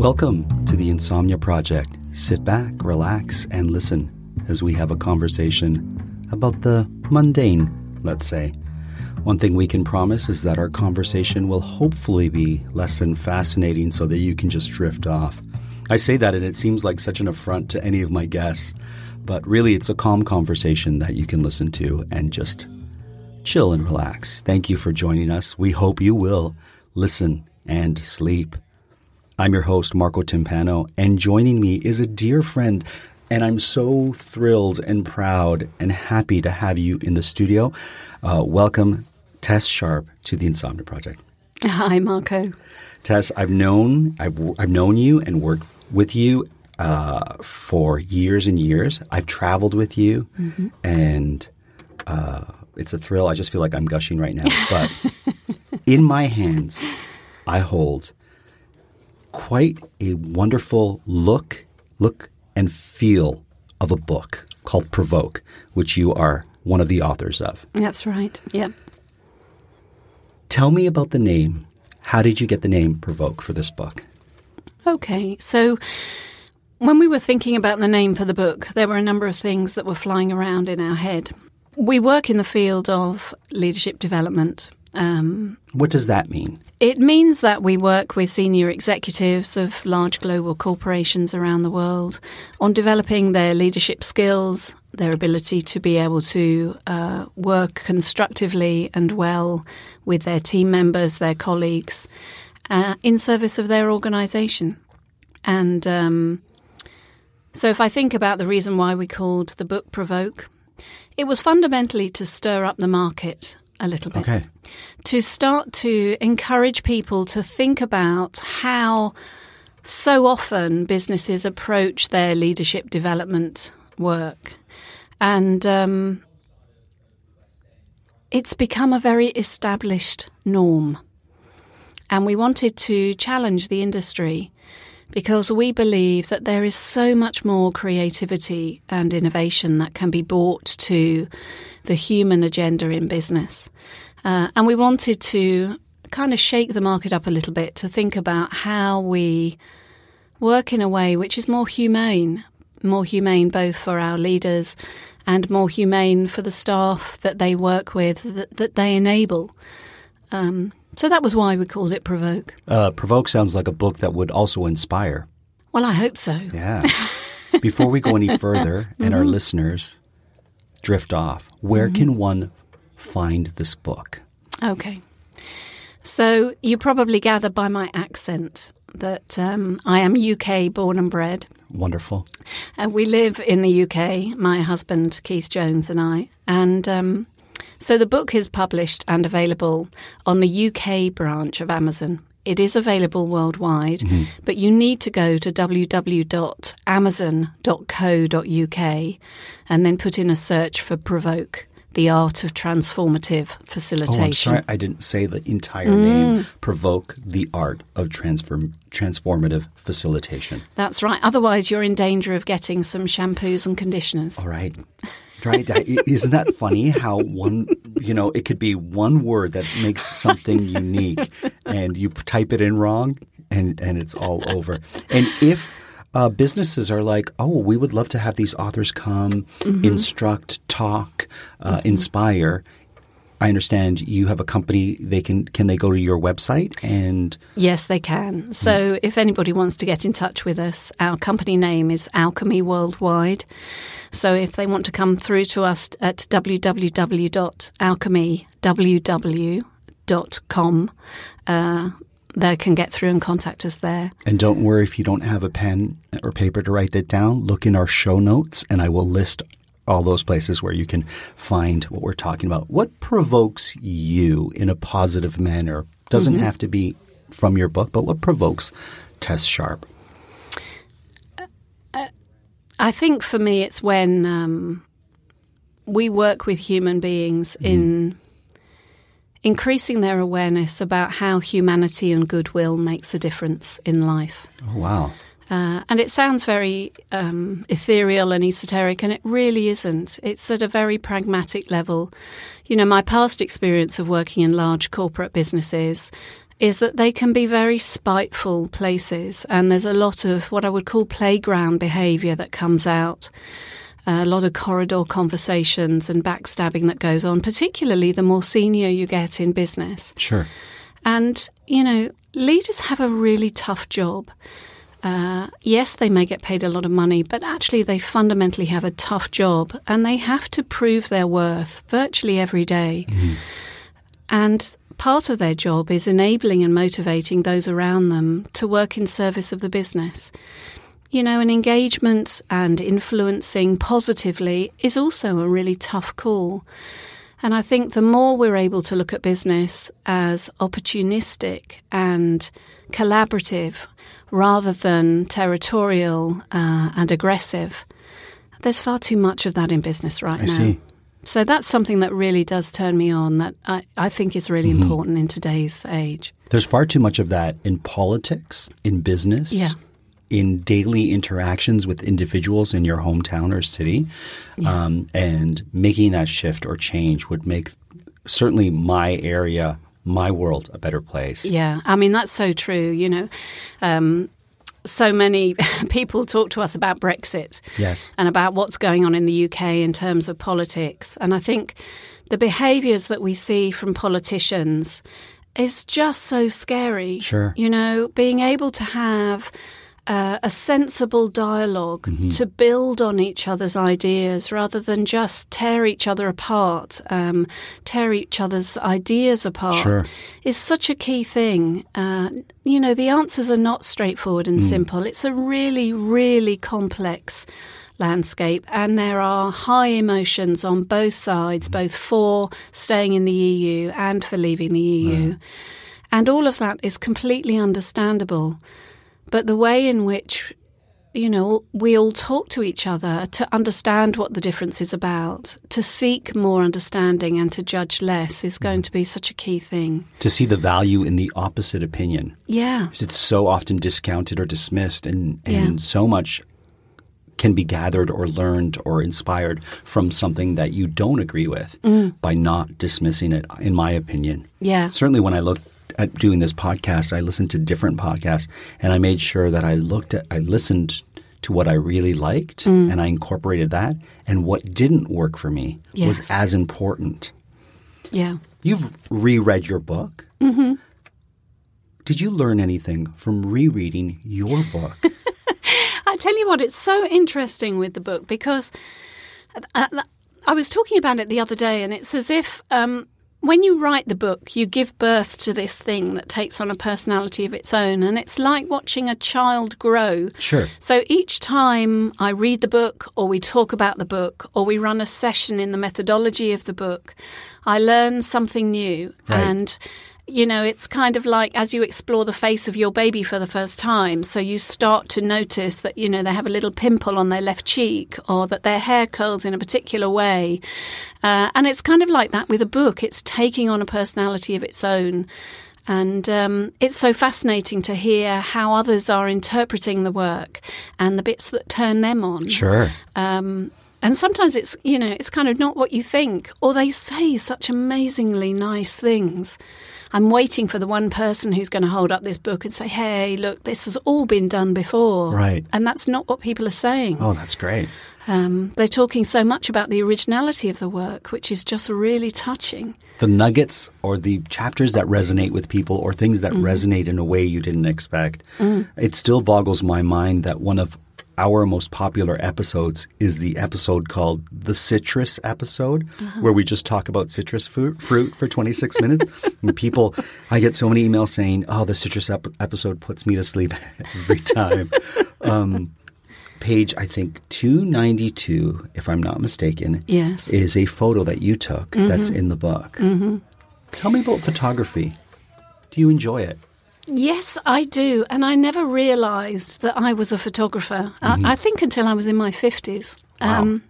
Welcome to the Insomnia Project. Sit back, relax, and listen as we have a conversation about the mundane, let's say. One thing we can promise is that our conversation will hopefully be less than fascinating so that you can just drift off. I say that and it seems like such an affront to any of my guests, but really it's a calm conversation that you can listen to and just chill and relax. Thank you for joining us. We hope you will listen and sleep. I'm your host, Marco Timpano, and joining me is a dear friend, and I'm so thrilled and proud and happy to have you in the studio. Welcome, Tess Sharp, to the Insomnia Project. Hi, Marco. Tess, I've known you and worked with you for years and years. I've traveled with you, and it's a thrill. I just feel like I'm gushing right now. But in my hands, I hold quite a wonderful look and feel of a book called Provoke, which you are one of the authors of. That's right. Yep. Tell me about the name. How did you get the name Provoke for this book? Okay. So when we were thinking about the name for the book, there were a number of things that were flying around in our head. We work in the field of leadership development. What does that mean? It means that we work with senior executives of large global corporations around the world on developing their leadership skills, their ability to be able to work constructively and well with their team members, their colleagues, in service of their organization. And so if I think about the reason why we called the book Provoke, it was fundamentally to stir up the market a little bit. Okay. To start to encourage people to think about how so often businesses approach their leadership development work. And it's become a very established norm. And we wanted to challenge the industry because we believe that there is so much more creativity and innovation that can be brought to the human agenda in business. And we wanted to kind of shake the market up a little bit to think about how we work in a way which is more humane both for our leaders and more humane for the staff that they work with, that they enable. So that was why we called it Provoke. Provoke sounds like a book that would also inspire. Well, I hope so. Yeah. Before we go any further and our listeners drift off, where can one find this book? Okay. So you probably gather by my accent that I am UK born and bred. Wonderful. We live in the UK, my husband Keith Jones and I. And so the book is published and available on the UK branch of Amazon. It is available worldwide, but you need to go to www.amazon.co.uk and then put in a search for Provoke, the art of transformative facilitation. Oh, I'm sorry, I didn't say the entire name. Provoke, the art of transformative facilitation. That's right. Otherwise, you're in danger of getting some shampoos and conditioners. All right. Right? Isn't that funny how one, it could be one word that makes something unique and you type it in wrong and it's all over. And if businesses are like, oh, we would love to have these authors come, instruct, talk, inspire, I understand you have a company. Can they go to your website? And yes, they can. So if anybody wants to get in touch with us, our company name is Alchemy Worldwide. So if they want to come through to us at www.alchemyww.com, they can get through and contact us there. And don't worry if you don't have a pen or paper to write that down. Look in our show notes and I will list all those places where you can find what we're talking about. What provokes you in a positive manner? Doesn't have to be from your book, but what provokes Tess Sharp? I think for me it's when we work with human beings in increasing their awareness about how humanity and goodwill makes a difference in life. Oh, wow. And it sounds very ethereal and esoteric, and it really isn't. It's at a very pragmatic level. You know, my past experience of working in large corporate businesses is that they can be very spiteful places, and there's a lot of what I would call playground behaviour that comes out. A lot of corridor conversations and backstabbing that goes on, particularly the more senior you get in business. Sure. And, you know, leaders have a really tough job. Yes, they may get paid a lot of money, but actually they fundamentally have a tough job and they have to prove their worth virtually every day. And part of their job is enabling and motivating those around them to work in service of the business. You know, an engagement and influencing positively is also a really tough call. And I think the more we're able to look at business as opportunistic and collaborative rather than territorial and aggressive, there's far too much of that in business right now. I see. So that's something that really does turn me on, that I think is really important in today's age. There's far too much of that in politics, in business. Yeah. In daily interactions with individuals in your hometown or city, and making that shift or change would make certainly my area, my world, a better place. Yeah, I mean, that's so true, you know. So many people talk to us about Brexit and about what's going on in the UK in terms of politics. And I think the behaviours that we see from politicians is just so scary. Sure. You know, being able to have a sensible dialogue to build on each other's ideas rather than just tear each other apart, tear each other's ideas apart is such a key thing. You know, the answers are not straightforward and simple. It's a really, really complex landscape, and there are high emotions on both sides, both for staying in the EU and for leaving the EU. And all of that is completely understandable. But the way in which, you know, we all talk to each other to understand what the difference is about, to seek more understanding and to judge less is going to be such a key thing. To see the value in the opposite opinion. Yeah. It's so often discounted or dismissed, and so much can be gathered or learned or inspired from something that you don't agree with by not dismissing it, in my opinion. Yeah. Certainly when I look at doing this podcast, I listened to different podcasts, and I made sure that I listened to what I really liked, and I incorporated that. And what didn't work for me was as important. Yeah, you've reread your book. Did you learn anything from rereading your book? I tell you what, it's so interesting with the book, because I was talking about it the other day, and it's as if when you write the book, you give birth to this thing that takes on a personality of its own, and it's like watching a child grow. Sure. So each time I read the book, or we talk about the book, or we run a session in the methodology of the book, I learn something new. Right. And, you know, it's kind of like as you explore the face of your baby for the first time, so you start to notice that, you know, they have a little pimple on their left cheek, or that their hair curls in a particular way. And it's kind of like that with a book. It's taking on a personality of its own. And it's so fascinating to hear how others are interpreting the work and the bits that turn them on. Sure. And sometimes it's, you know, it's kind of not what you think, or they say such amazingly nice things. I'm waiting for the one person who's going to hold up this book and say, hey, look, this has all been done before. Right. And that's not what people are saying. Oh, that's great. They're talking so much about the originality of the work, which is just really touching. The nuggets or the chapters that resonate with people or things that resonate in a way you didn't expect. It still boggles my mind that one of our most popular episodes is the episode called the citrus episode, where we just talk about citrus fruit for 26 minutes. And people, I get so many emails saying, oh, the citrus episode puts me to sleep every time. Page, I think, 292, if I'm not mistaken, yes, is a photo that you took that's in the book. Tell me about photography. Do you enjoy it? Yes, I do. And I never realized that I was a photographer. I think until I was in my 50s. Wow.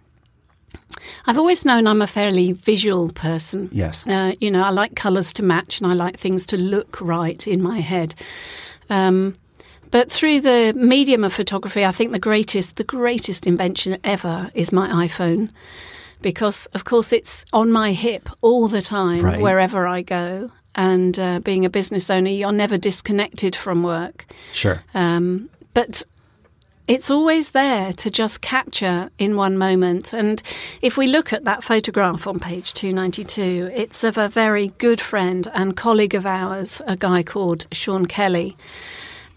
I've always known I'm a fairly visual person. Yes. You know, I like colours to match and I like things to look right in my head. But through the medium of photography, I think the greatest invention ever is my iPhone. Because, of course, it's on my hip all the time, right, wherever I go. And being a business owner, you're never disconnected from work. Sure. But it's always there to just capture in one moment. And if we look at that photograph on page 292, it's of a very good friend and colleague of ours, a guy called Sean Kelly.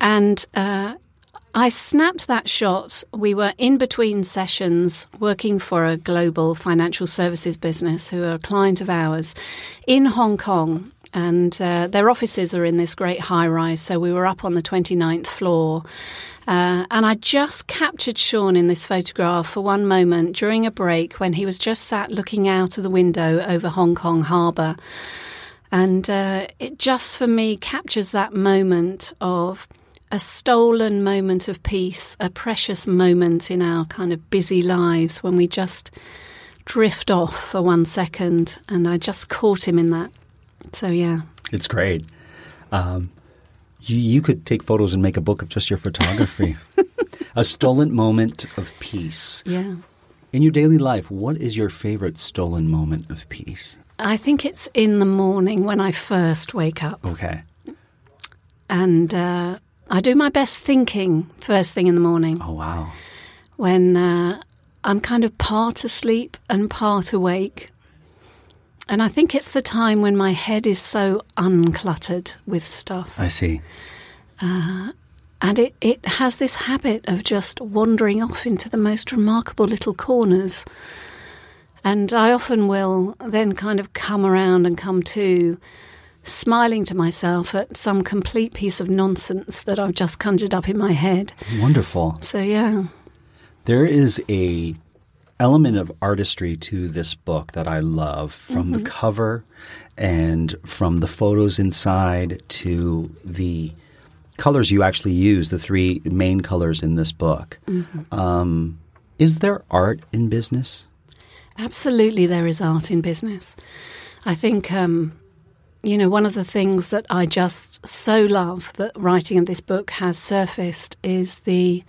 And I snapped that shot. We were in between sessions working for a global financial services business who are a client of ours in Hong Kong. And their offices are in this great high-rise, so we were up on the 29th floor. And I just captured Sean in this photograph for one moment during a break when he was just sat looking out of the window over Hong Kong harbour. And it just, for me, captures that moment of a stolen moment of peace, a precious moment in our kind of busy lives when we just drift off for 1 second. And I just caught him in that. So, yeah. It's great. You could take photos and make a book of just your photography. A stolen moment of peace. Yeah. In your daily life, what is your favorite stolen moment of peace? I think it's in the morning when I first wake up. Okay. And I do my best thinking first thing in the morning. Oh, wow. When I'm kind of part asleep and part awake. And I think it's the time when my head is so uncluttered with stuff. I see. And it has this habit of just wandering off into the most remarkable little corners. And I often will then kind of come around and come to, smiling to myself at some complete piece of nonsense that I've just conjured up in my head. Wonderful. So, yeah. There is a element of artistry to this book that I love, from the cover and from the photos inside to the colors you actually use, the three main colors in this book. Is there art in business? Absolutely, there is art in business. I think, you know, one of the things that I just so love that writing of this book has surfaced is the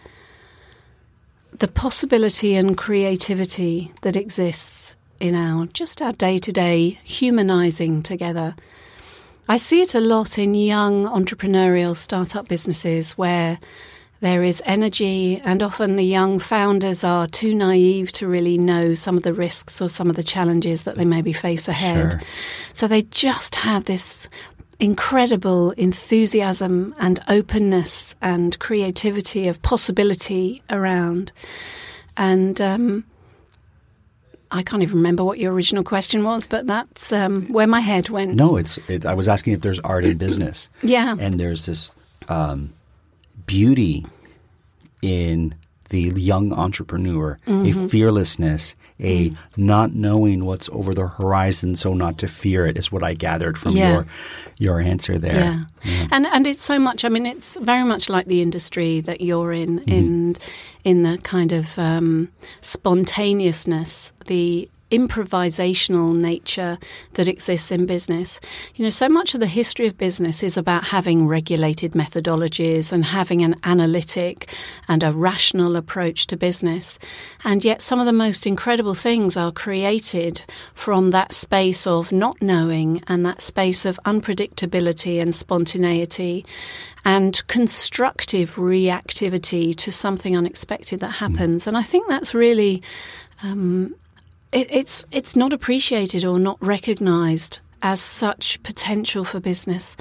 possibility and creativity that exists in our day-to-day humanizing together. I see it a lot in young entrepreneurial startup businesses where there is energy, and often the young founders are too naive to really know some of the risks or some of the challenges that they maybe face ahead. Sure. So they just have this incredible enthusiasm and openness and creativity of possibility around. And I can't even remember what your original question was, but that's where my head went. No, I was asking if there's art in business. Yeah. And there's this beauty in the young entrepreneur, a fearlessness, a not knowing what's over the horizon, so not to fear it, is what I gathered from your answer there. Yeah. Yeah. And it's so much, I mean, it's very much like the industry that you're in the kind of spontaneousness, the improvisational nature that exists in business. You know, so much of the history of business is about having regulated methodologies and having an analytic and a rational approach to business. And yet some of the most incredible things are created from that space of not knowing and that space of unpredictability and spontaneity and constructive reactivity to something unexpected that happens. And I think that's really... It's not appreciated or not recognised as such potential for business.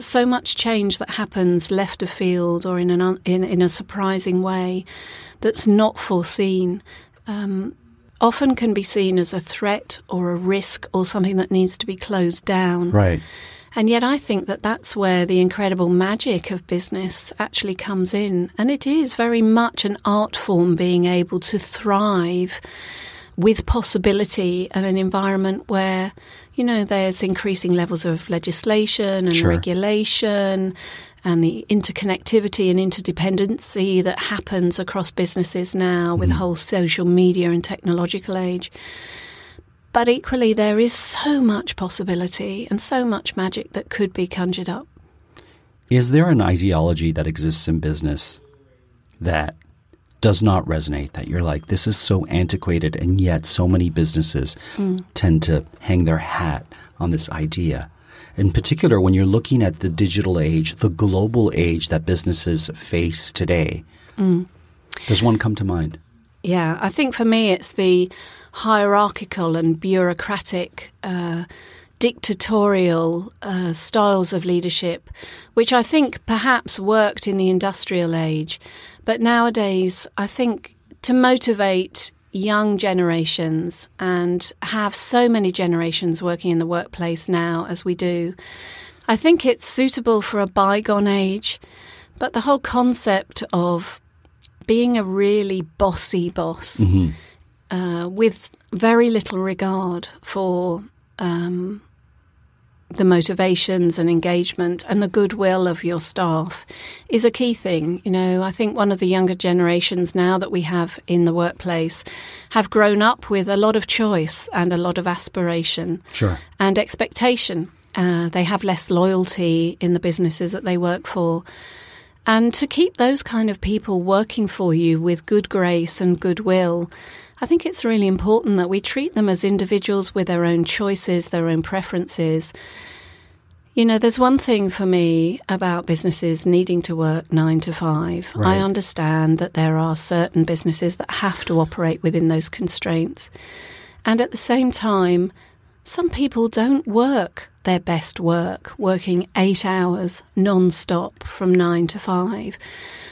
So much change that happens left of field or in a surprising way that's not foreseen often can be seen as a threat or a risk or something that needs to be closed down. Right. And yet I think that that's where the incredible magic of business actually comes in. And it is very much an art form being able to thrive with possibility and an environment where, you know, there's increasing levels of legislation and sure. regulation and the interconnectivity and interdependency that happens across businesses now with the whole social media and technological age. But equally, there is so much possibility and so much magic that could be conjured up. Is there an ideology that exists in business that does not resonate, that you're like, this is so antiquated, and yet so many businesses tend to hang their hat on this idea? In particular, when you're looking at the digital age, the global age that businesses face today, does one come to mind? Yeah, I think for me it's the hierarchical and bureaucratic dictatorial styles of leadership, which I think perhaps worked in the industrial age. But nowadays, I think to motivate young generations and have so many generations working in the workplace now as we do, I think it's suitable for a bygone age. But the whole concept of being a really bossy boss with very little regard for the motivations and engagement and the goodwill of your staff is a key thing. You know, I think one of the younger generations now that we have in the workplace have grown up with a lot of choice and a lot of aspiration sure. and expectation. They have less loyalty in the businesses that they work for. And to keep those kind of people working for you with good grace and goodwill, I think it's really important that we treat them as individuals with their own choices, their own preferences. You know, there's one thing for me about businesses needing to work 9 to 5. Right. I understand that there are certain businesses that have to operate within those constraints. And at the same time, some people don't work their best work, working 8 hours non-stop from 9 to 5.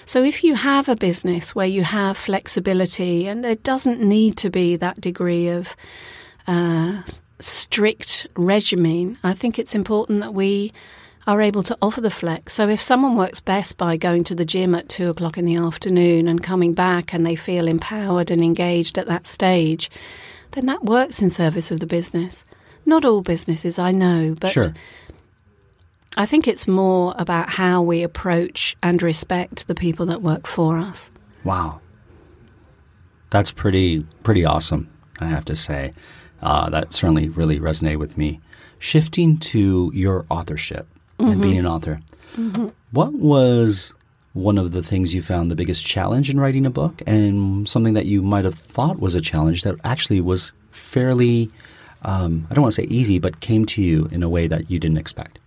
So if you have a business where you have flexibility, and it doesn't need to be that degree of strict regimen, I think it's important that we are able to offer the flex. So if someone works best by going to the gym at 2 o'clock in the afternoon and coming back and they feel empowered and engaged at that stage, then that works in service of the business. Not all businesses, I know, but... Sure. I think it's more about how we approach and respect the people that work for us. Wow. That's pretty awesome, I have to say. That certainly really resonated with me. Shifting to your authorship and being an author, what was one of the things you found the biggest challenge in writing a book, and something that you might have thought was a challenge that actually was fairly, I don't want to say easy, but came to you in a way that you didn't expect?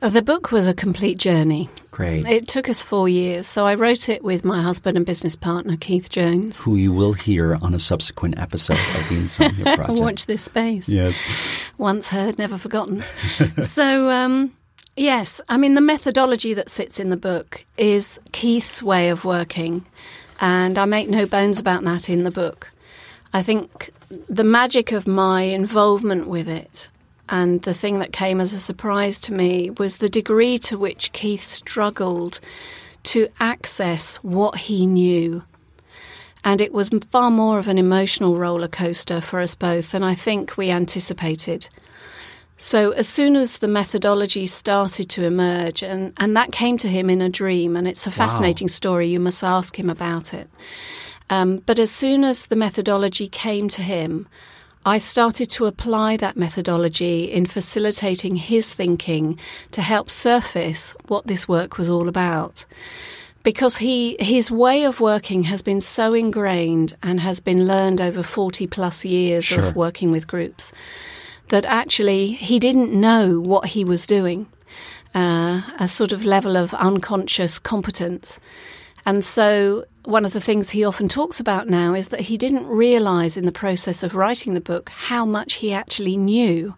The book was a complete journey. Great. It took us 4 years. So I wrote it with my husband and business partner, Keith Jones. Who you will hear on a subsequent episode of the Insomnia Project. Watch this space. Yes. Once heard, never forgotten. So, yes, I mean, the methodology that sits in the book is Keith's way of working. And I make no bones about that in the book. I think the magic of my involvement with it, and the thing that came as a surprise to me, was the degree to which Keith struggled to access what he knew. And it was far more of an emotional roller coaster for us both than I think we anticipated. So as soon as the methodology started to emerge, and that came to him in a dream, and it's a fascinating story, you must ask him about it. But as soon as the methodology came to him, I started to apply that methodology in facilitating his thinking to help surface what this work was all about. Because his way of working has been so ingrained and has been learned over 40 plus years Sure. of working with groups that actually he didn't know what he was doing, a sort of level of unconscious competence. And so one of the things he often talks about now is that he didn't realise in the process of writing the book how much he actually knew.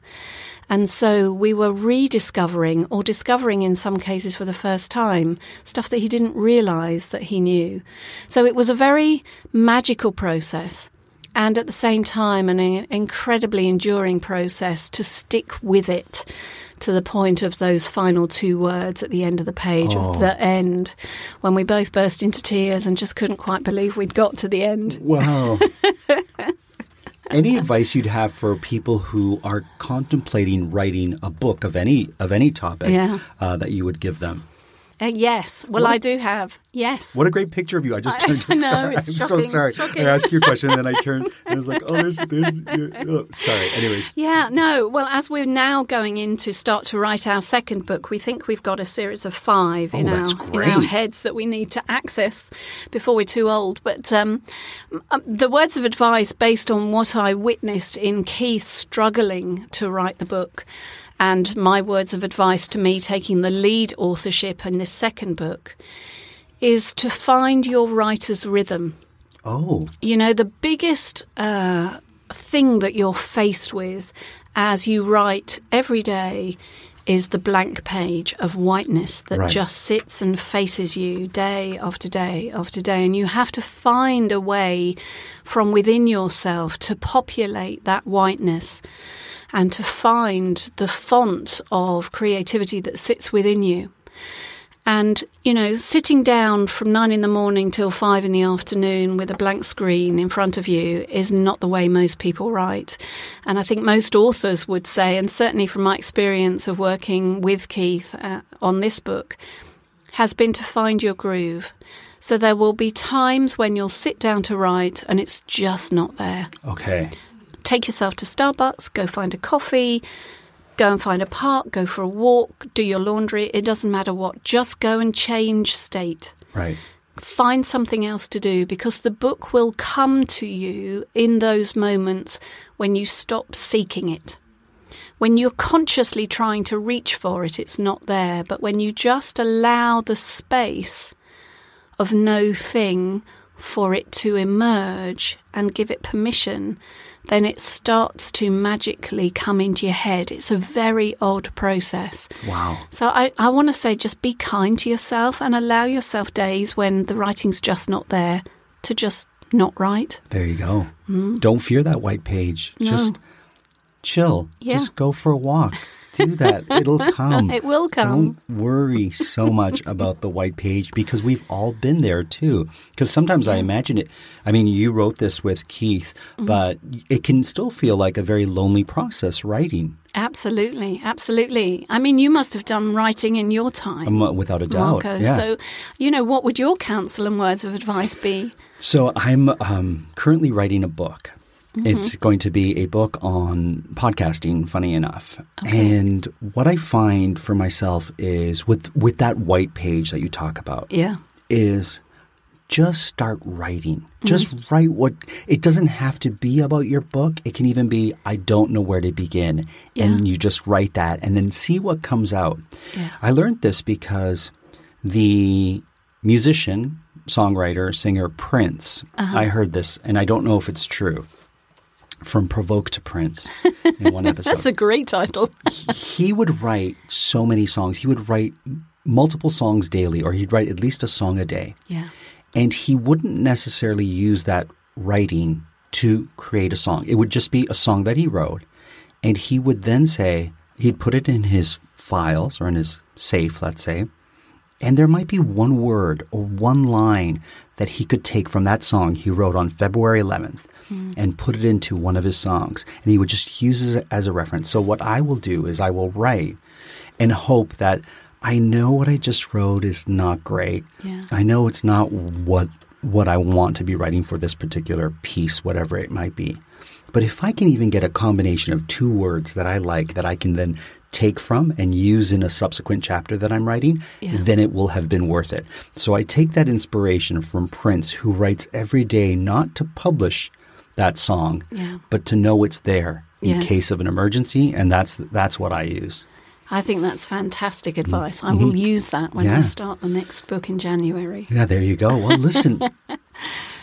And so we were rediscovering or discovering in some cases for the first time stuff that he didn't realise that he knew. So it was a very magical process and at the same time an incredibly enduring process to stick with it to the point of those final two words at the end of the page, of the end, when we both burst into tears and just couldn't quite believe we'd got to the end. Wow. Any advice you'd have for people who are contemplating writing a book of any topic that you would give them? Yes. Well, I do have. Yes. What a great picture of you. I just turned to Sarah. I'm so sorry. Shocking. I asked you a question and then I turned and I was like, sorry. Anyways. Yeah, no. Well, as we're now going in to start to write our second book, we think we've got a series of five in our heads that we need to access before we're too old. But the words of advice based on what I witnessed in Keith struggling to write the book, and my words of advice to me taking the lead authorship in this second book is to find your writer's rhythm. Oh. You know, the biggest thing that you're faced with as you write every day is the blank page of whiteness that Right. just sits and faces you day after day after day. And you have to find a way from within yourself to populate that whiteness and to find the font of creativity that sits within you. And, you know, sitting down from 9 a.m. till 5 p.m. with a blank screen in front of you is not the way most people write. And I think most authors would say, and certainly from my experience of working with Keith on this book, has been to find your groove. So there will be times when you'll sit down to write and it's just not there. Okay. Take yourself to Starbucks, go find a coffee, go and find a park, go for a walk, do your laundry. It doesn't matter what. Just go and change state. Right. Find something else to do because the book will come to you in those moments when you stop seeking it. When you're consciously trying to reach for it, it's not there. But when you just allow the space of no thing for it to emerge and give it permission, then it starts to magically come into your head. It's a very odd process. Wow. So I want to say just be kind to yourself and allow yourself days when the writing's just not there to just not write. There you go. Mm. Don't fear that white page. No. Just chill. Yeah. Just go for a walk. Do that. It'll come. It will come. Don't worry so much about the white page because we've all been there too. Because sometimes I imagine it. I mean, you wrote this with Keith, but it can still feel like a very lonely process writing. Absolutely. Absolutely. I mean, you must have done writing in your time. Without a doubt. Marco. Yeah. So, you know, what would your counsel and words of advice be? So I'm currently writing a book. It's going to be a book on podcasting, funny enough. Okay. And what I find for myself is with that white page that you talk about is just start writing. Just write what – it doesn't have to be about your book. It can even be I don't know where to begin. Yeah. And you just write that and then see what comes out. Yeah. I learned this because the musician, songwriter, singer Prince, I heard this and I don't know if it's true. From Provoke to Prince in one episode. That's a great title. He would write so many songs. He would write multiple songs daily, or he'd write at least a song a day. Yeah. And he wouldn't necessarily use that writing to create a song. It would just be a song that he wrote. And he would then say, he'd put it in his files or in his safe, let's say, and there might be one word or one line that he could take from that song he wrote on February 11th and put it into one of his songs. And he would just use it as a reference. So what I will do is I will write and hope that I know what I just wrote is not great. Yeah. I know it's not what what I want to be writing for this particular piece, whatever it might be. But if I can even get a combination of two words that I like that I can then take from and use in a subsequent chapter that I'm writing, then it will have been worth it. So I take that inspiration from Prince, who writes every day not to publish that song, but to know it's there in case of an emergency, and that's what I use. I think that's fantastic advice. I will use that when I start the next book in January. Yeah, there you go. Well, listen,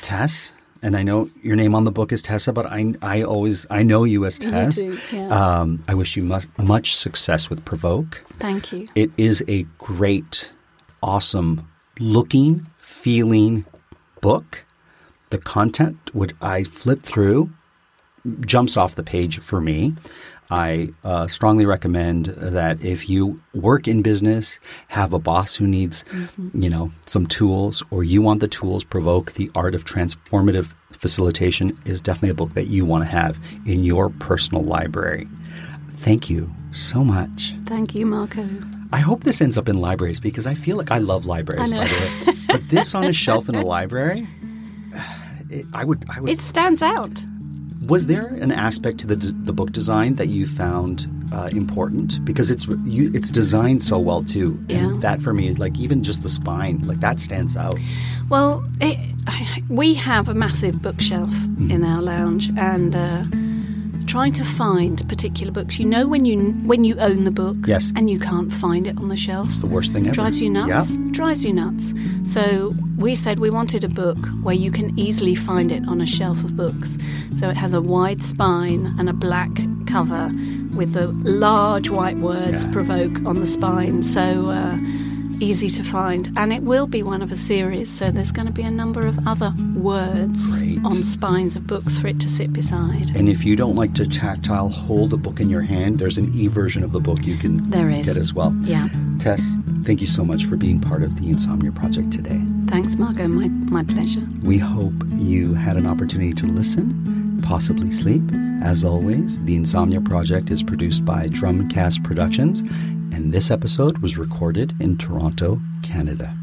Tess, and I know your name on the book is Tessa, but I know you as Tess. You do, yeah. I wish you much success with Provoke. Thank you. It is a great, awesome looking, feeling book. The content, which I flip through, jumps off the page for me. I strongly recommend that if you work in business, have a boss who needs, some tools, or you want the tools, Provoke, The Art of Transformative Facilitation is definitely a book that you want to have in your personal library. Thank you so much. Thank you, Marco. I hope this ends up in libraries because I feel like I love libraries, by the way. But this on a shelf in a library, I would. It stands out. Was there an aspect to the book design that you found important? Because it's designed so well, too. And that, for me, is like even just the spine, like that stands out. Well, we have a massive bookshelf in our lounge, and trying to find particular books. You know when you own the book and you can't find it on the shelf. It's the worst thing ever. Drives you nuts. Yeah. Drives you nuts. So we said we wanted a book where you can easily find it on a shelf of books. So it has a wide spine and a black cover with the large white words Provoke on the spine. So easy to find. And it will be one of a series. So there's going to be a number of other words on spines of books for it to sit beside. And if you don't like to tactile hold a book in your hand, there's an e-version of the book you can get as well. Yeah. Tess, thank you so much for being part of the Insomnia Project today. Thanks, Marco. My pleasure. We hope you had an opportunity to listen, possibly sleep. As always, the Insomnia Project is produced by Drumcast Productions, and this episode was recorded in Toronto, Canada.